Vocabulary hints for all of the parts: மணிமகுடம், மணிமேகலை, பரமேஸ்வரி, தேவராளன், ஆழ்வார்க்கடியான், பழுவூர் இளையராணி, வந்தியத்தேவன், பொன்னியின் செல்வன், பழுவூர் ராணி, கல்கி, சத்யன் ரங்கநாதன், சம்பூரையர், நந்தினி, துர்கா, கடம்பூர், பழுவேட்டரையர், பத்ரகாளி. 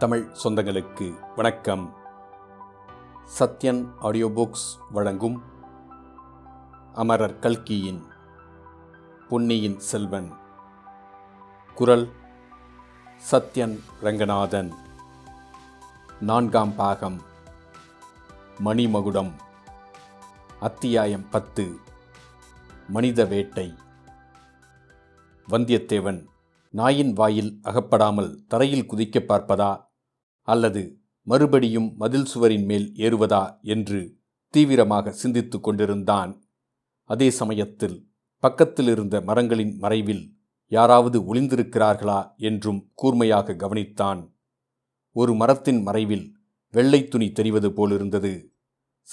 தமிழ் சொந்தங்களுக்கு வணக்கம். Sathyan audio books வழங்கும் அமரர் கல்கியின் பொன்னியின் செல்வன். குரல் சத்யன் ரங்கநாதன். 4ஆம் பாகம் மணிமகுடம். அத்தியாயம் 10. மனித வேட்டை. வந்தியத்தேவன் நாயின் வாயில் அகப்படாமல் தரையில் குதிக்க பார்ப்பதா அல்லது மறுபடியும் மதில் சுவரின் மேல் ஏறுவதா என்று தீவிரமாக சிந்தித்து கொண்டிருந்தான். அதே சமயத்தில் பக்கத்தில் இருந்த மரங்களின் மறைவில் யாராவது ஒளிந்திருக்கிறார்களா என்றும் கூர்மையாக கவனித்தான். ஒரு மரத்தின் மறைவில் வெள்ளை துணி தெரிவது போலிருந்தது.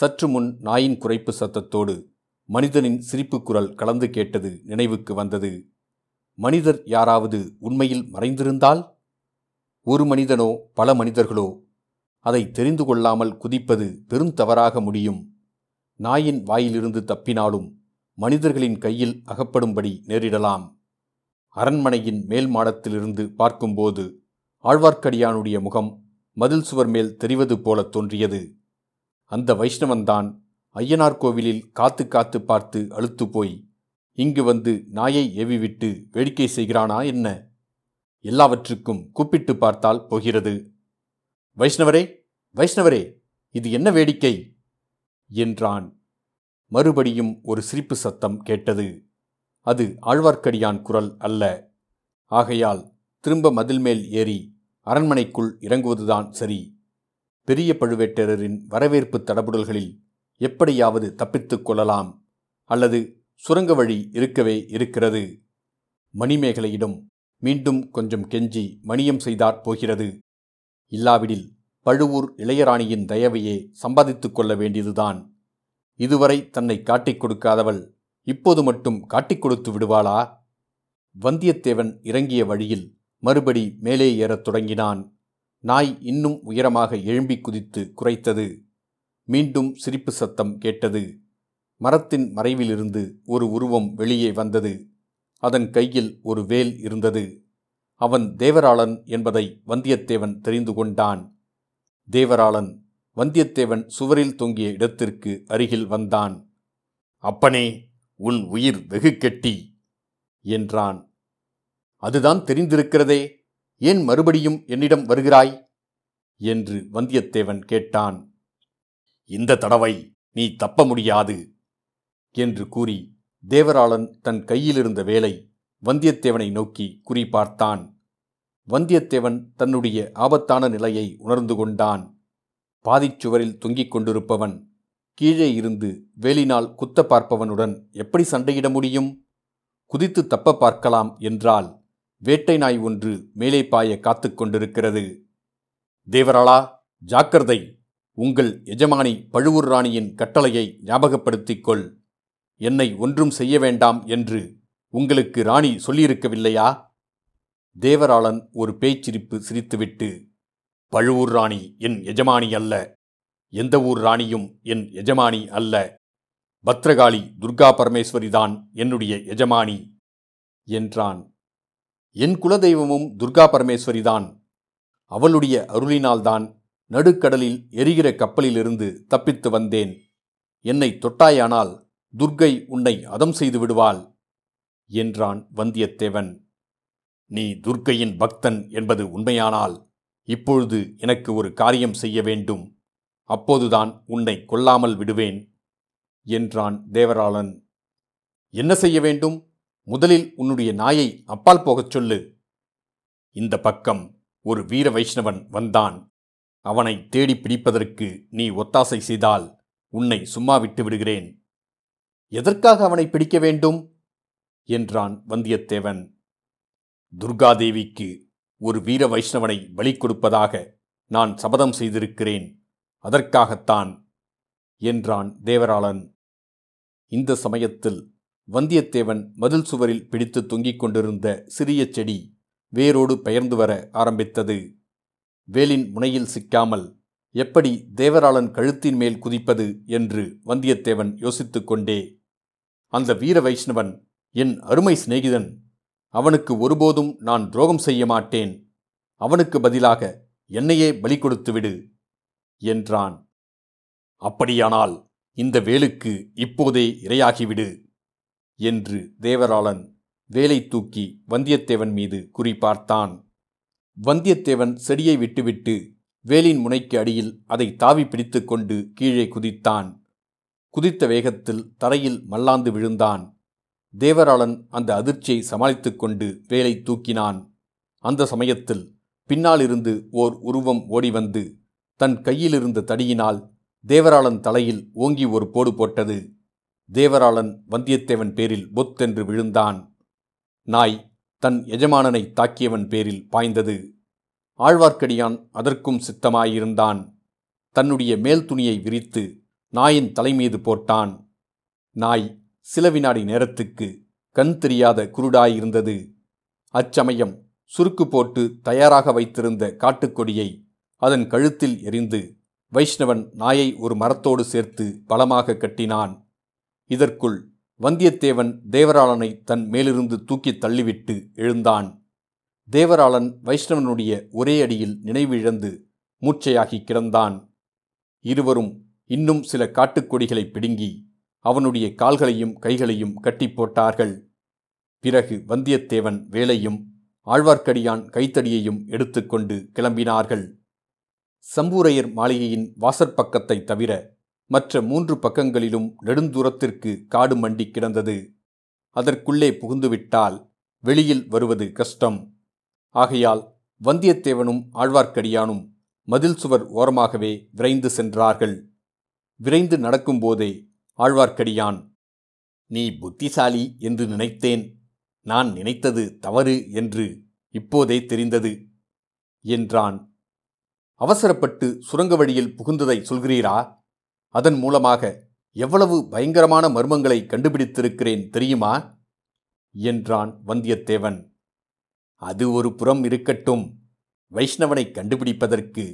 சற்று முன் நாயின் குரைப்பு சத்தத்தோடு மனிதனின் சிரிப்பு குரல் கலந்து கேட்டது நினைவுக்கு வந்தது. மனிதர் யாராவது உண்மையில் மறைந்திருந்தால்? ஒரு மனிதனோ பல மனிதர்களோ? அதை தெரிந்து கொள்ளாமல் குதிப்பது பெரும் தவறாக முடியும். நாயின் வாயிலிருந்து தப்பினாலும் மனிதர்களின் கையில் அகப்படும்படி நேரிடலாம். அரண்மனையின் மேல் மாடத்திலிருந்து பார்க்கும்போது ஆழ்வார்க்கடியானுடைய முகம் மதில் சுவர் மேல் தெரிவது போல தோன்றியது. அந்த வைஷ்ணவன்தான் ஐயனார் கோவிலில் காத்து காத்து பார்த்து அழுத்து போய் இங்கு வந்து நாயை ஏவிவிட்டு வேடிக்கை செய்கிறானா என்ன? எல்லாவற்றுக்கும் கூப்பிட்டு பார்த்தால் போகிறது. வைஷ்ணவரே, வைஷ்ணவரே, இது என்ன வேடிக்கை என்றான். மறுபடியும் ஒரு சிரிப்பு சத்தம் கேட்டது. அது ஆழ்வார்க்கடியான் குரல் அல்ல. ஆகையால் திரும்ப மதில் மேல் ஏறி அரண்மனைக்குள் இறங்குவதுதான் சரி. பெரிய பழுவேட்டரின் வரவேற்பு தடபுடல்களில் எப்படியாவது தப்பித்துக் கொள்ளலாம். அல்லது சுரங்க வழி இருக்கவே இருக்கிறது. மணிமேகலையிடம் மீண்டும் கொஞ்சம் கெஞ்சி மணியம் செய்தாற் போகிறது. இல்லாவிடில் பழுவூர் இளையராணியின் தயவையே சம்பாதித்து கொள்ள வேண்டியதுதான். இதுவரை தன்னை காட்டிக் கொடுக்காதவள் இப்போது மட்டும் காட்டிக் கொடுத்து விடுவாளா? வந்தியத்தேவன் இறங்கிய வழியில் மறுபடி மேலே ஏறத் தொடங்கினான். நாய் இன்னும் உயரமாக எழும்பி குதித்து குரைத்தது. மீண்டும் சிரிப்பு சத்தம் கேட்டது. மரத்தின் மறைவிலிருந்து ஒரு உருவம் வெளியே வந்தது. அதன் கையில் ஒரு வேல் இருந்தது. அவன் தேவராளன் என்பதை வந்தியத்தேவன் தெரிந்து கொண்டான். தேவராளன் வந்தியத்தேவன் சுவரில் தொங்கிய இடத்திற்கு அருகில் வந்தான். அப்பனே, உன் உயிர் வெகு கெட்டி என்றான். அதுதான் தெரிந்திருக்கிறதே, ஏன் மறுபடியும் என்னிடம் வருகிறாய் என்று வந்தியத்தேவன் கேட்டான். இந்த தடவை நீ தப்ப முடியாது என்று கூறி தேவராளன் தன் கையிலிருந்த வேலை வந்தியத்தேவனை நோக்கி குறிபார்த்தான். வந்தியத்தேவன் தன்னுடைய ஆபத்தான நிலையை உணர்ந்து கொண்டான். பாதிச்சுவரில் தொங்கிக் கொண்டிருப்பவன் கீழே இருந்து வேலினால் குத்த பார்ப்பவனுடன் எப்படி சண்டையிட முடியும்? குதித்து தப்ப பார்க்கலாம் என்றால் வேட்டை நாய் ஒன்று மேலே பாய காத்து கொண்டிருக்கிறது. தேவராளா, ஜாக்கிரதை! உங்கள் எஜமானி பழுவூர் ராணியின் கட்டளையை ஞாபகப்படுத்திக்கொள். என்னை ஒன்றும் செய்ய வேண்டாம் என்று உங்களுக்கு ராணி சொல்லியிருக்கவில்லையா? தேவராளன் ஒரு பேய்ச்சிரிப்பு சிரித்துவிட்டு, பழுவூர் ராணி என் எஜமானி அல்ல. எந்த ஊர் ராணியும் என் எஜமானி அல்ல. பத்ரகாளி துர்கா பரமேஸ்வரிதான் என்னுடைய எஜமானி என்றான். என் குலதெய்வமும் துர்கா பரமேஸ்வரிதான். அவளுடைய அருளினால்தான் நடுக்கடலில் எரிகிற கப்பலிலிருந்து தப்பித்து வந்தேன். என்னை தொட்டாயானால் துர்கை உன்னை அதம் செய்து விடுவாள் என்றான் வந்தியத்தேவன். நீ துர்கையின் பக்தன் என்பது உண்மையானால் இப்பொழுது எனக்கு ஒரு காரியம் செய்ய வேண்டும். அப்போதுதான் உன்னை கொல்லாமல் விடுவேன் என்றான் தேவராளன். என்ன செய்ய வேண்டும்? முதலில் உன்னுடைய நாயை அப்பால் போகச் சொல்லு. இந்த பக்கம் ஒரு வீர வைஷ்ணவன் வந்தான். அவனை தேடி பிடிப்பதற்கு நீ ஒத்தாசை செய்தால் உன்னை சும்மா விட்டு விடுகிறேன். எதற்காக அவனை பிடிக்க வேண்டும் என்றான் வந்தியத்தேவன். துர்காதேவிக்கு ஒரு வீர வைஷ்ணவனை பலி கொடுப்பதாக நான் சபதம் செய்திருக்கிறேன். அதற்காகத்தான் என்றான் தேவராளன். இந்த சமயத்தில் வந்தியத்தேவன் மதில் சுவரில் பிடித்து தொங்கிக் கொண்டிருந்த சிறிய செடி வேரோடு பெயர்ந்து வர ஆரம்பித்தது. வேலின் முனையில் சிக்காமல் எப்படி தேவராளன் கழுத்தின் மேல் குதிப்பது என்று வந்தியத்தேவன் யோசித்து கொண்டே, அந்த வீர வைஷ்ணவன் என் அருமை சிநேகிதன். அவனுக்கு ஒருபோதும் நான் துரோகம் செய்ய மாட்டேன். அவனுக்கு பதிலாக என்னையே பலி கொடுத்து விடு என்றான். அப்படியானால் இந்த வேலுக்கு இப்போதே இரையாகிவிடு என்று தேவராளன் வேலை தூக்கி வந்தியத்தேவன் மீது குறிப்பார்த்தான். வந்தியத்தேவன் செடியை விட்டுவிட்டு வேலின் முனைக்கு அடியில் அதை தாவி பிடித்து கொண்டு கீழே குதித்தான். குதித்த வேகத்தில் தரையில் மல்லாந்து விழுந்தான். தேவராளன் அந்த அதிர்ச்சியை சமாளித்து கொண்டு வேலை தூக்கினான். அந்த சமயத்தில் பின்னாலிருந்து ஓர் உருவம் ஓடிவந்து தன் கையிலிருந்த தடியினால் தேவராளன் தலையில் ஓங்கி ஒரு போடு போட்டது. தேவராளன் வந்தியத்தேவன் பேரில் பொத்தென்று விழுந்தான். நாய் தன் எஜமானனை தாக்கியவன் பேரில் பாய்ந்தது. ஆழ்வார்க்கடியான் அதற்கும் சித்தமாயிருந்தான். தன்னுடைய மேல் துணியை விரித்து நாயின் தலைமீது போட்டான். நாய் சில வினாடி நேரத்துக்கு கண் தெரியாத குருடாயிருந்தது. அச்சமயம் சுருக்கு போட்டு தயாராக வைத்திருந்த காட்டுக்கொடியை அதன் கழுத்தில் எறிந்து வைஷ்ணவன் நாயை ஒரு மரத்தோடு சேர்த்து பலமாக கட்டினான். இதற்குள் வந்தியத்தேவன் தேவராளனை தன் மேலிருந்து தூக்கி தள்ளிவிட்டு எழுந்தான். தேவராளன் வைஷ்ணவனுடைய ஒரே அடியில் நினைவிழந்து மூச்சையாகி கிடந்தான். இருவரும் இன்னும் சில காட்டுக்கொடிகளை பிடுங்கி அவனுடைய கால்களையும் கைகளையும் கட்டி போட்டார்கள். பிறகு வந்தியத்தேவன் வேலையும் ஆழ்வார்க்கடியான் கைத்தடியையும் எடுத்துக்கொண்டு கிளம்பினார்கள். சம்பூரையர் மாளிகையின் வாசற்பக்கத்தை தவிர மற்ற 3 பக்கங்களிலும் நெடுந்தூரத்திற்கு காடு மண்டி கிடந்தது. அதற்குள்ளே புகுந்துவிட்டால் வெளியில் வருவது கஷ்டம். ஆகையால் வந்தியத்தேவனும் ஆழ்வார்க்கடியானும் மதில் சுவர் ஓரமாகவே விரைந்து சென்றார்கள். விரைந்து நடக்கும்போதே ஆழ்வார்க்கடியான், "நீ புத்திசாலி என்று நினைத்தேன். நான் நினைத்தது தவறு என்று இப்போதே தெரிந்தது" என்றான். "அவசரப்பட்டு சுரங்க வழியில் புகுந்ததை சொல்கிறீரா? அதன் மூலமாக எவ்வளவு பயங்கரமான மர்மங்களை கண்டுபிடித்திருக்கிறேன் தெரியுமா?" என்றான் வந்தியத்தேவன். "அது ஒரு புறம் இருக்கட்டும். வைஷ்ணவனை கண்டுபிடிப்பதற்கு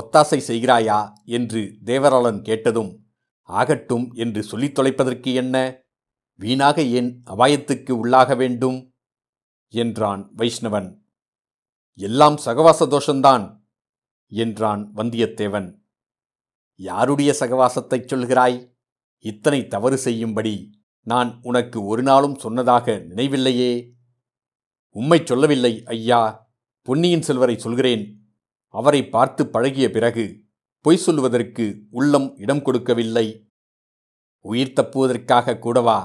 ஒத்தாசை செய்கிறாயா என்று தேவராளன் கேட்டதும், ஆகட்டும் என்று சொல்லித் தொலைப்பதற்கு என்ன? வீணாக ஏன் அபாயத்துக்கு உள்ளாக வேண்டும்?" என்றான் வைஷ்ணவன். "எல்லாம் சகவாச தோஷந்தான்" என்றான் வந்தியத்தேவன். "யாருடைய சகவாசத்தைச் சொல்கிறாய்? இத்தனை தவறு செய்யும்படி நான் உனக்கு ஒரு நாளும் சொன்னதாக நினைவில்லையே." "உம்மை சொல்லவில்லை ஐயா, பொன்னியின் செல்வரை சொல்கிறேன். அவரை பார்த்து பழகிய பிறகு பொய் சொல்லுவதற்கு உள்ளம் இடம் கொடுக்கவில்லை." "உயிர் தப்புவதற்காக கூடவா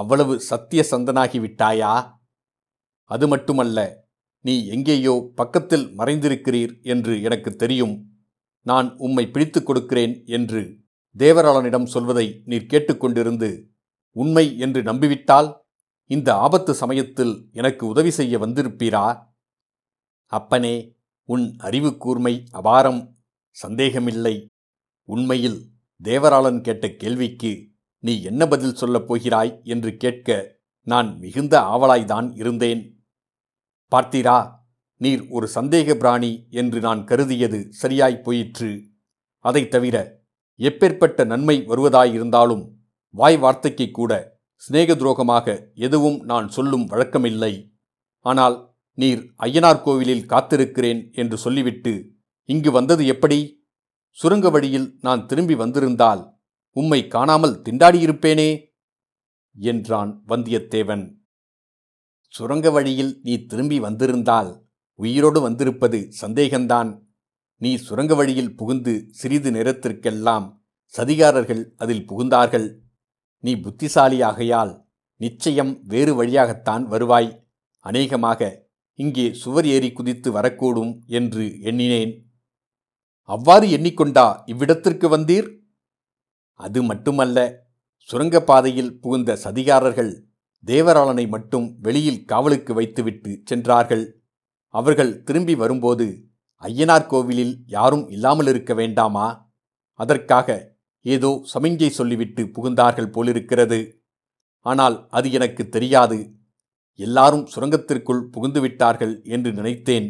அவ்வளவு சத்திய சந்தனாகிவிட்டாயா? அது மட்டுமல்ல, நீ எங்கேயோ பக்கத்தில் மறைந்திருக்கிறீர் என்று எனக்கு தெரியும். நான் உம்மை பிடித்து கொடுக்கிறேன் என்று தேவராளனிடம் சொல்வதை நீர் கேட்டுக்கொண்டிருந்து உண்மை என்று நம்பிவிட்டால் இந்த ஆபத்து சமயத்தில் எனக்கு உதவி செய்ய வந்திருப்பீரா?" "அப்பனே, உன் அறிவு கூர்மை அபாரம், சந்தேகமில்லை. உண்மையில் தேவராளன் கேட்ட கேள்விக்கு நீ என்ன பதில் சொல்லப் போகிறாய் என்று கேட்க நான் மிகுந்த ஆவலாய்தான் இருந்தேன். பார்த்தீரா, நீர் ஒரு சந்தேக பிராணி என்று நான் கருதியது சரியாய் போயிற்று. அதை தவிர எப்பேற்பட்ட நன்மை வருவதாயிருந்தாலும் வாய் வார்த்தைக்கு கூட சிநேக துரோகமாக எதுவும் நான் சொல்லும் வழக்கமில்லை. ஆனால் நீர் ஐயனார் கோவிலில் காத்திருக்கிறேன் என்று சொல்லிவிட்டு இங்கு வந்தது எப்படி? சுரங்க வழியில் நான் திரும்பி வந்திருந்தால் உம்மை காணாமல் திண்டாடியிருப்பேனே" என்றான் வந்தியத்தேவன். "சுரங்க வழியில் நீ திரும்பி வந்திருந்தால் உயிரோடு வந்திருப்பது சந்தேகந்தான். நீ சுரங்க வழியில் புகுந்து சிறிது நேரத்திற்கெல்லாம் சதிகாரர்கள் அதில் புகுந்தார்கள். நீ புத்திசாலியாகையால் நிச்சயம் வேறு வழியாகத்தான் வருவாய். அநேகமாக இங்கே சுவர் ஏறி குதித்து வரக்கூடும் என்று எண்ணினேன்." "அவ்வாறு எண்ணிக்கொண்டா இவ்விடத்திற்கு வந்தீர்?" "அது மட்டுமல்ல, சுரங்கப்பாதையில் புகுந்த சதிகாரர்கள் தேவராளனை மட்டும் வெளியில் காவலுக்கு வைத்துவிட்டு சென்றார்கள். அவர்கள் திரும்பி வரும்போது ஐயனார் கோவிலில் யாரும் இல்லாமல் இருக்க வேண்டாமா? அதற்காக ஏதோ சமிஞ்சை சொல்லிவிட்டு புகுந்தார்கள் போலிருக்கிறது. ஆனால் அது எனக்கு தெரியாது. எல்லாரும் சுரங்கத்திற்குள் புகுந்துவிட்டார்கள் என்று நினைத்தேன்.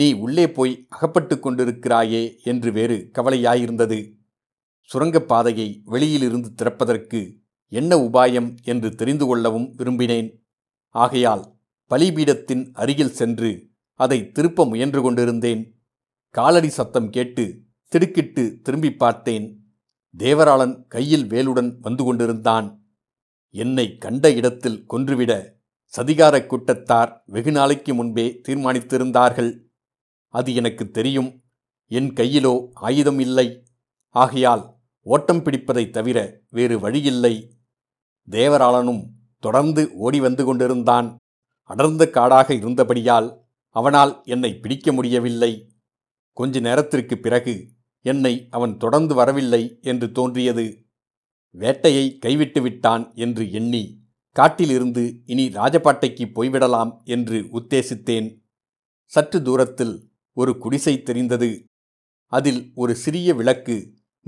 நீ உள்ளே போய் அகப்பட்டு கொண்டிருக்கிறாயே என்று வேறு கவலையாயிருந்தது. சுரங்கப்பாதையை வெளியிலிருந்து திறப்பதற்கு என்ன உபாயம் என்று தெரிந்து கொள்ளவும் விரும்பினேன். ஆகையால் பலிபீடத்தின் அருகில் சென்று அதை திருப்ப முயன்று கொண்டிருந்தேன். காலடி சத்தம் கேட்டு திடுக்கிட்டு திரும்பி பார்த்தேன். தேவராளன் கையில் வேலுடன் வந்து கொண்டிருந்தான். என்னை கண்ட இடத்தில் கொன்றுவிட சதிகார கூட்டத்தார் வெகு நாளைக்கு முன்பே தீர்மானித்திருந்தார்கள். அது எனக்கு தெரியும். என் கையிலோ ஆயுதம் இல்லை. ஆகையால் ஓட்டம் பிடிப்பதை தவிர வேறு வழியில்லை. தேவராளனும் தொடர்ந்து ஓடி வந்து கொண்டிருந்தான். அடர்ந்த காடாக இருந்தபடியால் அவனால் என்னை பிடிக்க முடியவில்லை. கொஞ்ச நேரத்திற்கு பிறகு என்னை அவன் தொடர்ந்து வரவில்லை என்று தோன்றியது. வேட்டையை கைவிட்டு விட்டான் என்று எண்ணி காட்டிலிருந்து இனி ராஜபாட்டைக்கு போய்விடலாம் என்று உத்தேசித்தேன். சற்று தூரத்தில் ஒரு குடிசை தெரிந்தது. அதில் ஒரு சிறிய விளக்கு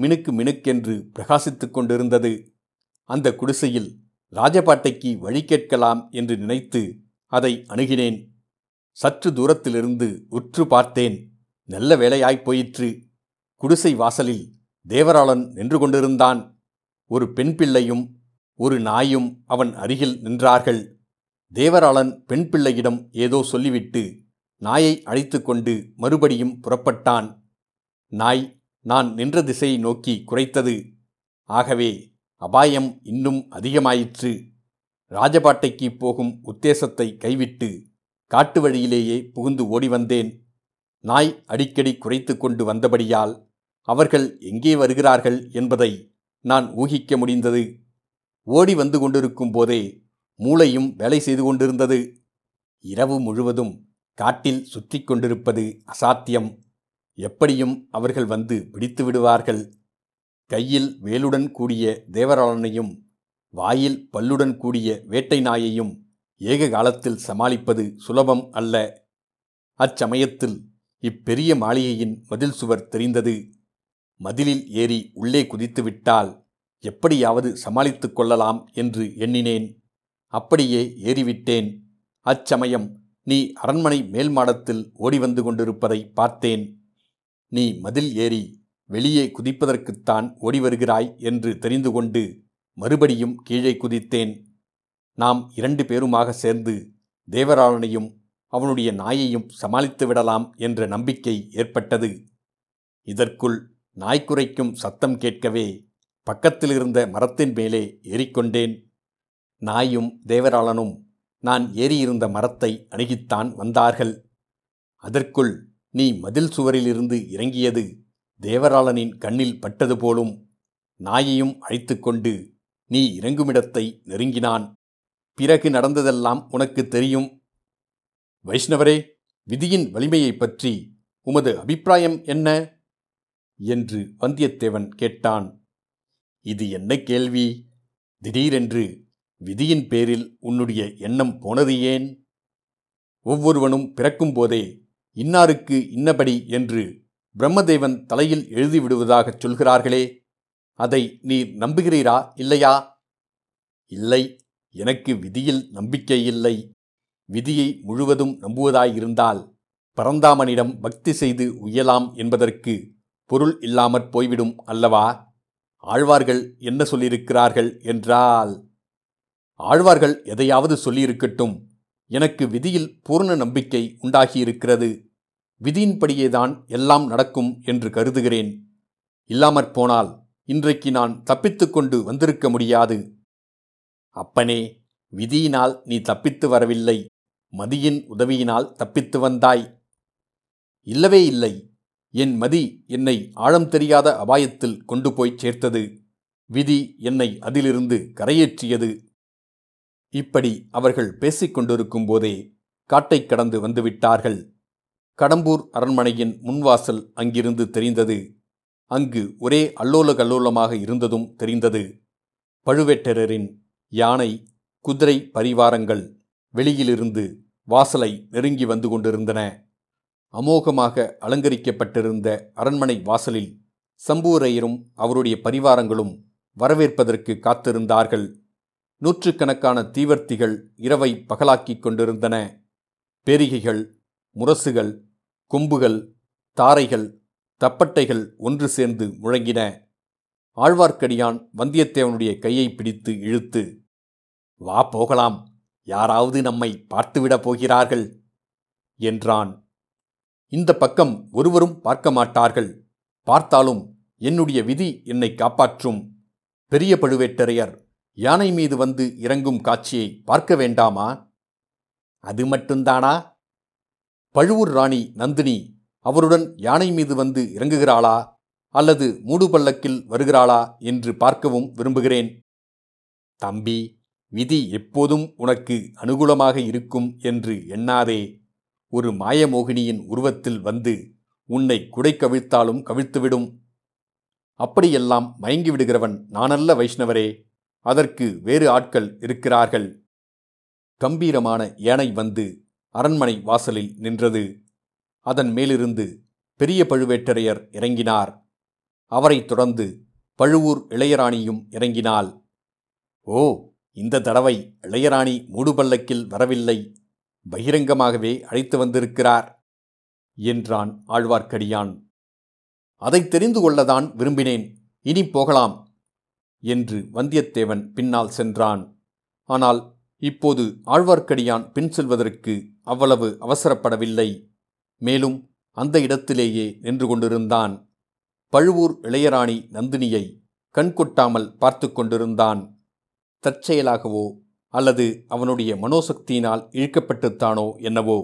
மினுக்கு மினுக்கென்று பிரகாசித்து கொண்டிருந்தது. அந்த குடிசையில் ராஜபாட்டைக்கு வழி கேட்கலாம் என்று நினைத்து அதை அணுகினேன். சற்று தூரத்திலிருந்து உற்று பார்த்தேன். நல்ல வேளையாய்ப் போயிற்று. குடிசை வாசலில் தேவராளன் நின்று கொண்டிருந்தான். ஒரு பெண் பிள்ளையும் ஒரு நாயும் அவன் அருகில் நின்றார்கள். தேவராளன் பெண் பிள்ளையிடம் ஏதோ சொல்லிவிட்டு நாயை அழைத்து கொண்டு மறுபடியும் புறப்பட்டான். நாய் நான் நின்ற திசையை நோக்கி குரைத்தது. ஆகவே அபாயம் இன்னும் அதிகமாயிற்று. ராஜபாட்டைக்கு போகும் உத்தேசத்தை கைவிட்டு காட்டு வழியிலேயே புகுந்து ஓடி வந்தேன். நாய் அடிக்கடி குரைத்து கொண்டு வந்தபடியால் அவர்கள் எங்கே வருகிறார்கள் என்பதை நான் ஊகிக்க முடிந்தது. ஓடி வந்து கொண்டிருக்கும் போதே மூளையும் வேலை செய்து கொண்டிருந்தது. இரவு முழுவதும் காட்டில் சுற்றி கொண்டிருப்பது அசாத்தியம். எப்படியும் அவர்கள் வந்து பிடித்து விடுவார்கள். கையில் வேலுடன் கூடிய தேவராளனையும் வாயில் பல்லுடன் கூடிய வேட்டை நாயையும் ஏக காலத்தில் சமாளிப்பது சுலபம் அல்ல. அச்சமயத்தில் இப்பெரிய மாளிகையின் மதில் சுவர் தெரிந்தது. மதிலில் ஏறி உள்ளே குதித்து விட்டால் எப்படியாவது சமாளித்து கொள்ளலாம் என்று எண்ணினேன். அப்படியே ஏறிவிட்டேன். அச்சமயம் நீ அரண்மனை மேல்மாடத்தில் ஓடி வந்து கொண்டிருப்பதை பார்த்தேன். நீ மதில் ஏறி வெளியே குதிப்பதற்குத்தான் ஓடி வருகிறாய் என்று தெரிந்து கொண்டு மறுபடியும் கீழே குதித்தேன். நாம் இரண்டு பேருமாக சேர்ந்து தேவராளனையும் அவனுடைய நாயையும் சமாளித்து விடலாம் என்ற நம்பிக்கை ஏற்பட்டது. இதற்குள் நாய்க்குரைக்கும் சத்தம் கேட்கவே பக்கத்திலிருந்த மரத்தின் மேலே ஏறிக்கொண்டேன். நாயும் தேவராளனும் நான் ஏறியிருந்த மரத்தை அணுகித்தான் வந்தார்கள். அதற்குள் நீ மதில் சுவரிலிருந்து இறங்கியது தேவராளனின் கண்ணில் பட்டது போலும். நாயையும் அழைத்து கொண்டு நீ இறங்குமிடத்தை நெருங்கினான். பிறகு நடந்ததெல்லாம் உனக்கு தெரியும். வைஷ்ணவரே, விதியின் வலிமையை பற்றி உமது அபிப்பிராயம் என்ன என்று வந்தியத்தேவன் கேட்டான். இது என்ன கேள்வி? திடீரென்று விதியின் பேரில் உன்னுடைய எண்ணம் போனது ஏன்? ஒவ்வொருவனும் பிறக்கும் போதே இன்னாருக்கு இன்னபடி என்று பிரம்மதேவன் தலையில் எழுதிவிடுவதாகச் சொல்கிறார்களே, அதை நீர் நம்புகிறீரா இல்லையா? இல்லை, எனக்கு விதியில் நம்பிக்கை இல்லை. விதியை முழுவதும் நம்புவதாயிருந்தால் பரந்தாமனிடம் பக்தி செய்து உயலாம் என்பதற்கு பொருள் இல்லாமற் போய்விடும் அல்லவா? ஆழ்வார்கள் என்ன சொல்லியிருக்கிறார்கள் என்றால், ஆழ்வார்கள் எதையாவது சொல்லியிருக்கட்டும், எனக்கு விதியில் பூர்ண நம்பிக்கை உண்டாகியிருக்கிறது. விதியின்படியேதான் எல்லாம் நடக்கும் என்று கருதுகிறேன். இல்லாமற் போனால் இன்றைக்கு நான் தப்பித்து கொண்டு வந்திருக்க முடியாது. அப்பனே, விதியினால் நீ தப்பித்து வரவில்லை, மதியின் உதவியினால் தப்பித்து வந்தாய். இல்லவே இல்லை, என் மதி என்னை ஆழம் தெரியாத அபாயத்தில் கொண்டு போய் சேர்த்தது. விதி என்னை அதிலிருந்து கரையேற்றியது. இப்படி அவர்கள் பேசிக்கொண்டிருக்கும் போதே காட்டை கடந்து வந்துவிட்டார்கள். கடம்பூர் அரண்மனையின் முன்வாசல் அங்கிருந்து தெரிந்தது. அங்கு ஒரே அல்லோல கல்லோலமாக இருந்ததும் தெரிந்தது. பழுவேட்டரின் யானை குதிரை பரிவாரங்கள் வெளியிலிருந்து வாசலை நெருங்கி வந்து கொண்டிருந்தன. அமோகமாக அலங்கரிக்கப்பட்டிருந்த அரண்மனை வாசலில் சம்பூரையரும் அவருடைய பரிவாரங்களும் வரவேற்பதற்கு காத்திருந்தார்கள். நூற்றுக்கணக்கான தீவர்த்திகள் இரவை பகலாக்கிக் கொண்டிருந்தன. பேரிகைகள், முரசுகள், கொம்புகள், தாரைகள், தப்பட்டைகள் ஒன்று சேர்ந்து முழங்கின. ஆழ்வார்க்கடியான் வந்தியத்தேவனுடைய கையை பிடித்து இழுத்து, வா போகலாம், யாராவது நம்மை பார்த்துவிடப் போகிறார்கள் என்றான். இந்த பக்கம் ஒருவரும் பார்க்க மாட்டார்கள். பார்த்தாலும் என்னுடைய விதி என்னை காப்பாற்றும். பெரிய பழுவேட்டரையர் யானை மீது வந்து இறங்கும் காட்சியை பார்க்க வேண்டாமா? அது மட்டும்தானா? பழுவூர் ராணி நந்தினி அவருடன் யானை மீது வந்து இறங்குகிறாளா அல்லது மூடுபள்ளக்கில் வருகிறாளா என்று பார்க்கவும் விரும்புகிறேன். தம்பி, விதி எப்போதும் உனக்கு அனுகூலமாக இருக்கும் என்று எண்ணாதே. ஒரு மாயமோகினியின் உருவத்தில் வந்து உன்னை குடை கவிழ்த்தாலும் கவிழ்த்துவிடும். அப்படியெல்லாம் மயங்கிவிடுகிறவன் நானல்ல வைஷ்ணவரே, அதற்கு வேறு ஆட்கள் இருக்கிறார்கள். கம்பீரமான யானை வந்து அரண்மனை வாசலில் நின்றது. அதன் மேலிருந்து பெரிய பழுவேட்டரையர் இறங்கினார். அவரைத் தொடர்ந்து பழுவூர் இளையராணியும் இறங்கினாள். ஓ, இந்த தடவை இளையராணி மூடுபள்ளக்கில் வரவில்லை, பகிரங்கமாகவே அழைத்து வந்திருக்கிறார் என்றான் ஆழ்வார்க்கடியான். அதை தெரிந்து கொள்ளதான் விரும்பினேன். இனி போகலாம் என்று வந்தியத்தேவன் பின்னால் சென்றான். ஆனால் இப்போது ஆழ்வார்க்கடியான் பின் செல்வதற்கு அவ்வளவு அவசரப்படவில்லை. மேலும் அந்த இடத்திலேயே நின்று கொண்டிருந்தான். பழுவூர் இளையராணி நந்தினியை கண்கொட்டாமல் பார்த்து கொண்டிருந்தான். தற்செயலாகவோ அல்லது அவனுடைய மனோசக்தியினால் இழுக்கப்பட்டுத்தானோ என்னவோ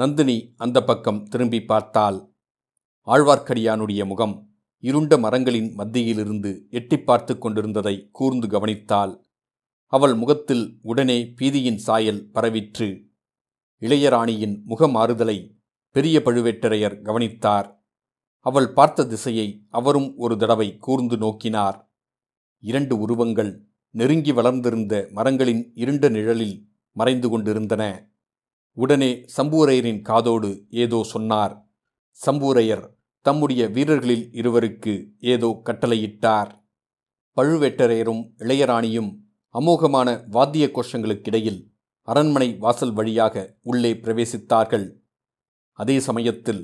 நந்தினி அந்த பக்கம் திரும்பி பார்த்தாள். ஆழ்வார்க்கடியானுடைய முகம் இருண்ட மரங்களின் மத்தியிலிருந்து எட்டி பார்த்து கொண்டிருந்ததை கூர்ந்து கவனித்தாள். அவள் முகத்தில் உடனே பீதியின் சாயல் பரவிற்று. இளையராணியின் முக மாறுதலை பெரிய பழுவேட்டரையர் கவனித்தார். அவள் பார்த்த திசையை அவரும் ஒரு தடவை கூர்ந்து நோக்கினார். இரண்டு உருவங்கள் நெருங்கி வளர்ந்திருந்த மரங்களின் இருண்ட நிழலில் மறைந்து கொண்டிருந்தன. உடனே சம்பூரையரின் காதோடு ஏதோ சொன்னார். சம்பூரையர் தம்முடைய வீரர்களில் இருவருக்கு ஏதோ கட்டளையிட்டார். பழுவேட்டரையரும் இளையராணியும் அமோகமான வாத்திய கோஷங்களுக்கிடையில் அரண்மனை வாசல் வழியாக உள்ளே பிரவேசித்தார்கள். அதே சமயத்தில்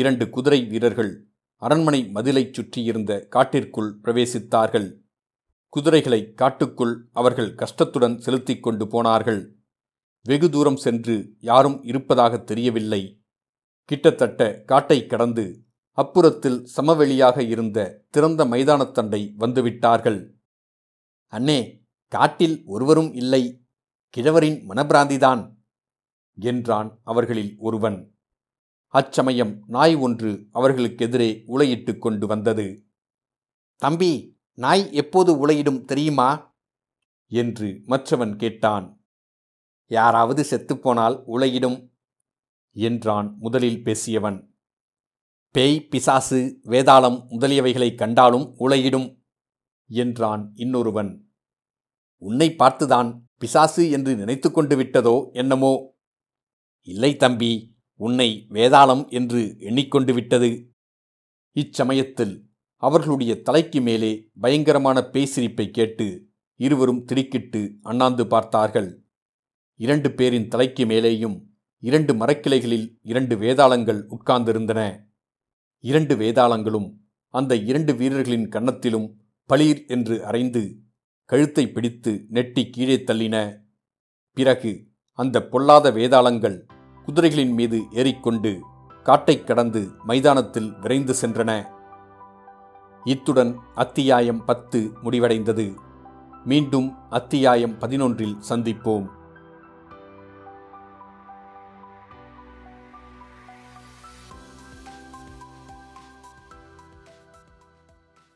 இரண்டு குதிரை வீரர்கள் அரண்மனை மதிலைச் சுற்றியிருந்த காட்டிற்குள் பிரவேசித்தார்கள். குதிரைகளை காட்டுக்குள் அவர்கள் கஷ்டத்துடன் செலுத்தி கொண்டு போனார்கள். வெகு தூரம் சென்று யாரும் இருப்பதாக தெரியவில்லை. கிட்டத்தட்ட காட்டை கடந்து அப்புறத்தில் சமவெளியாக இருந்த திறந்த மைதானத்தண்டை வந்துவிட்டார்கள். அண்ணே, காட்டில் ஒருவரும் இல்லை, கிழவரின் மனப்பிராந்திதான் என்றான் அவர்களில் ஒருவன். அச்சமயம் நாய் ஒன்று அவர்களுக்கெதிரே உளையிட்டு கொண்டு வந்தது. தம்பி, நாய் எப்போது உளையிடும் தெரியுமா என்று மற்றவன் கேட்டான். யாராவது செத்துப்போனால் உளையிடும் என்றான் முதலில் பேசியவன். பேய், பிசாசு, வேதாளம் முதலியவைகளை கண்டாலும் உளையிடும் என்றான் இன்னொருவன். உன்னை பார்த்துதான் பிசாசு என்று நினைத்து கொண்டு விட்டதோ என்னமோ. இல்லை தம்பி, உன்னை வேதாளம் என்று எண்ணிக்கொண்டு விட்டது. இச்சமயத்தில் அவர்களுடைய தலைக்கு மேலே பயங்கரமான பேய்சிரிப்பை கேட்டு இருவரும் திடுக்கிட்டு அண்ணாந்து பார்த்தார்கள். இரண்டு பேரின் தலைக்கு மேலேயும் இரண்டு மரக்கிளைகளில் இரண்டு வேதாளங்கள் உட்கார்ந்திருந்தன. இரண்டு வேதாளங்களும் அந்த இரண்டு வீரர்களின் கன்னத்திலும் பளீர் என்று அரைந்து கழுத்தை பிடித்து நெட்டி கீழே தள்ளின. பிறகு அந்த பொல்லாத வேதாளங்கள் குதிரைகளின் மீது ஏறிக்கொண்டு காட்டை கடந்து மைதானத்தில் விரைந்து சென்றன. இத்துடன் அத்தியாயம் 10 முடிவடைந்தது. மீண்டும் அத்தியாயம் 11 சந்திப்போம்.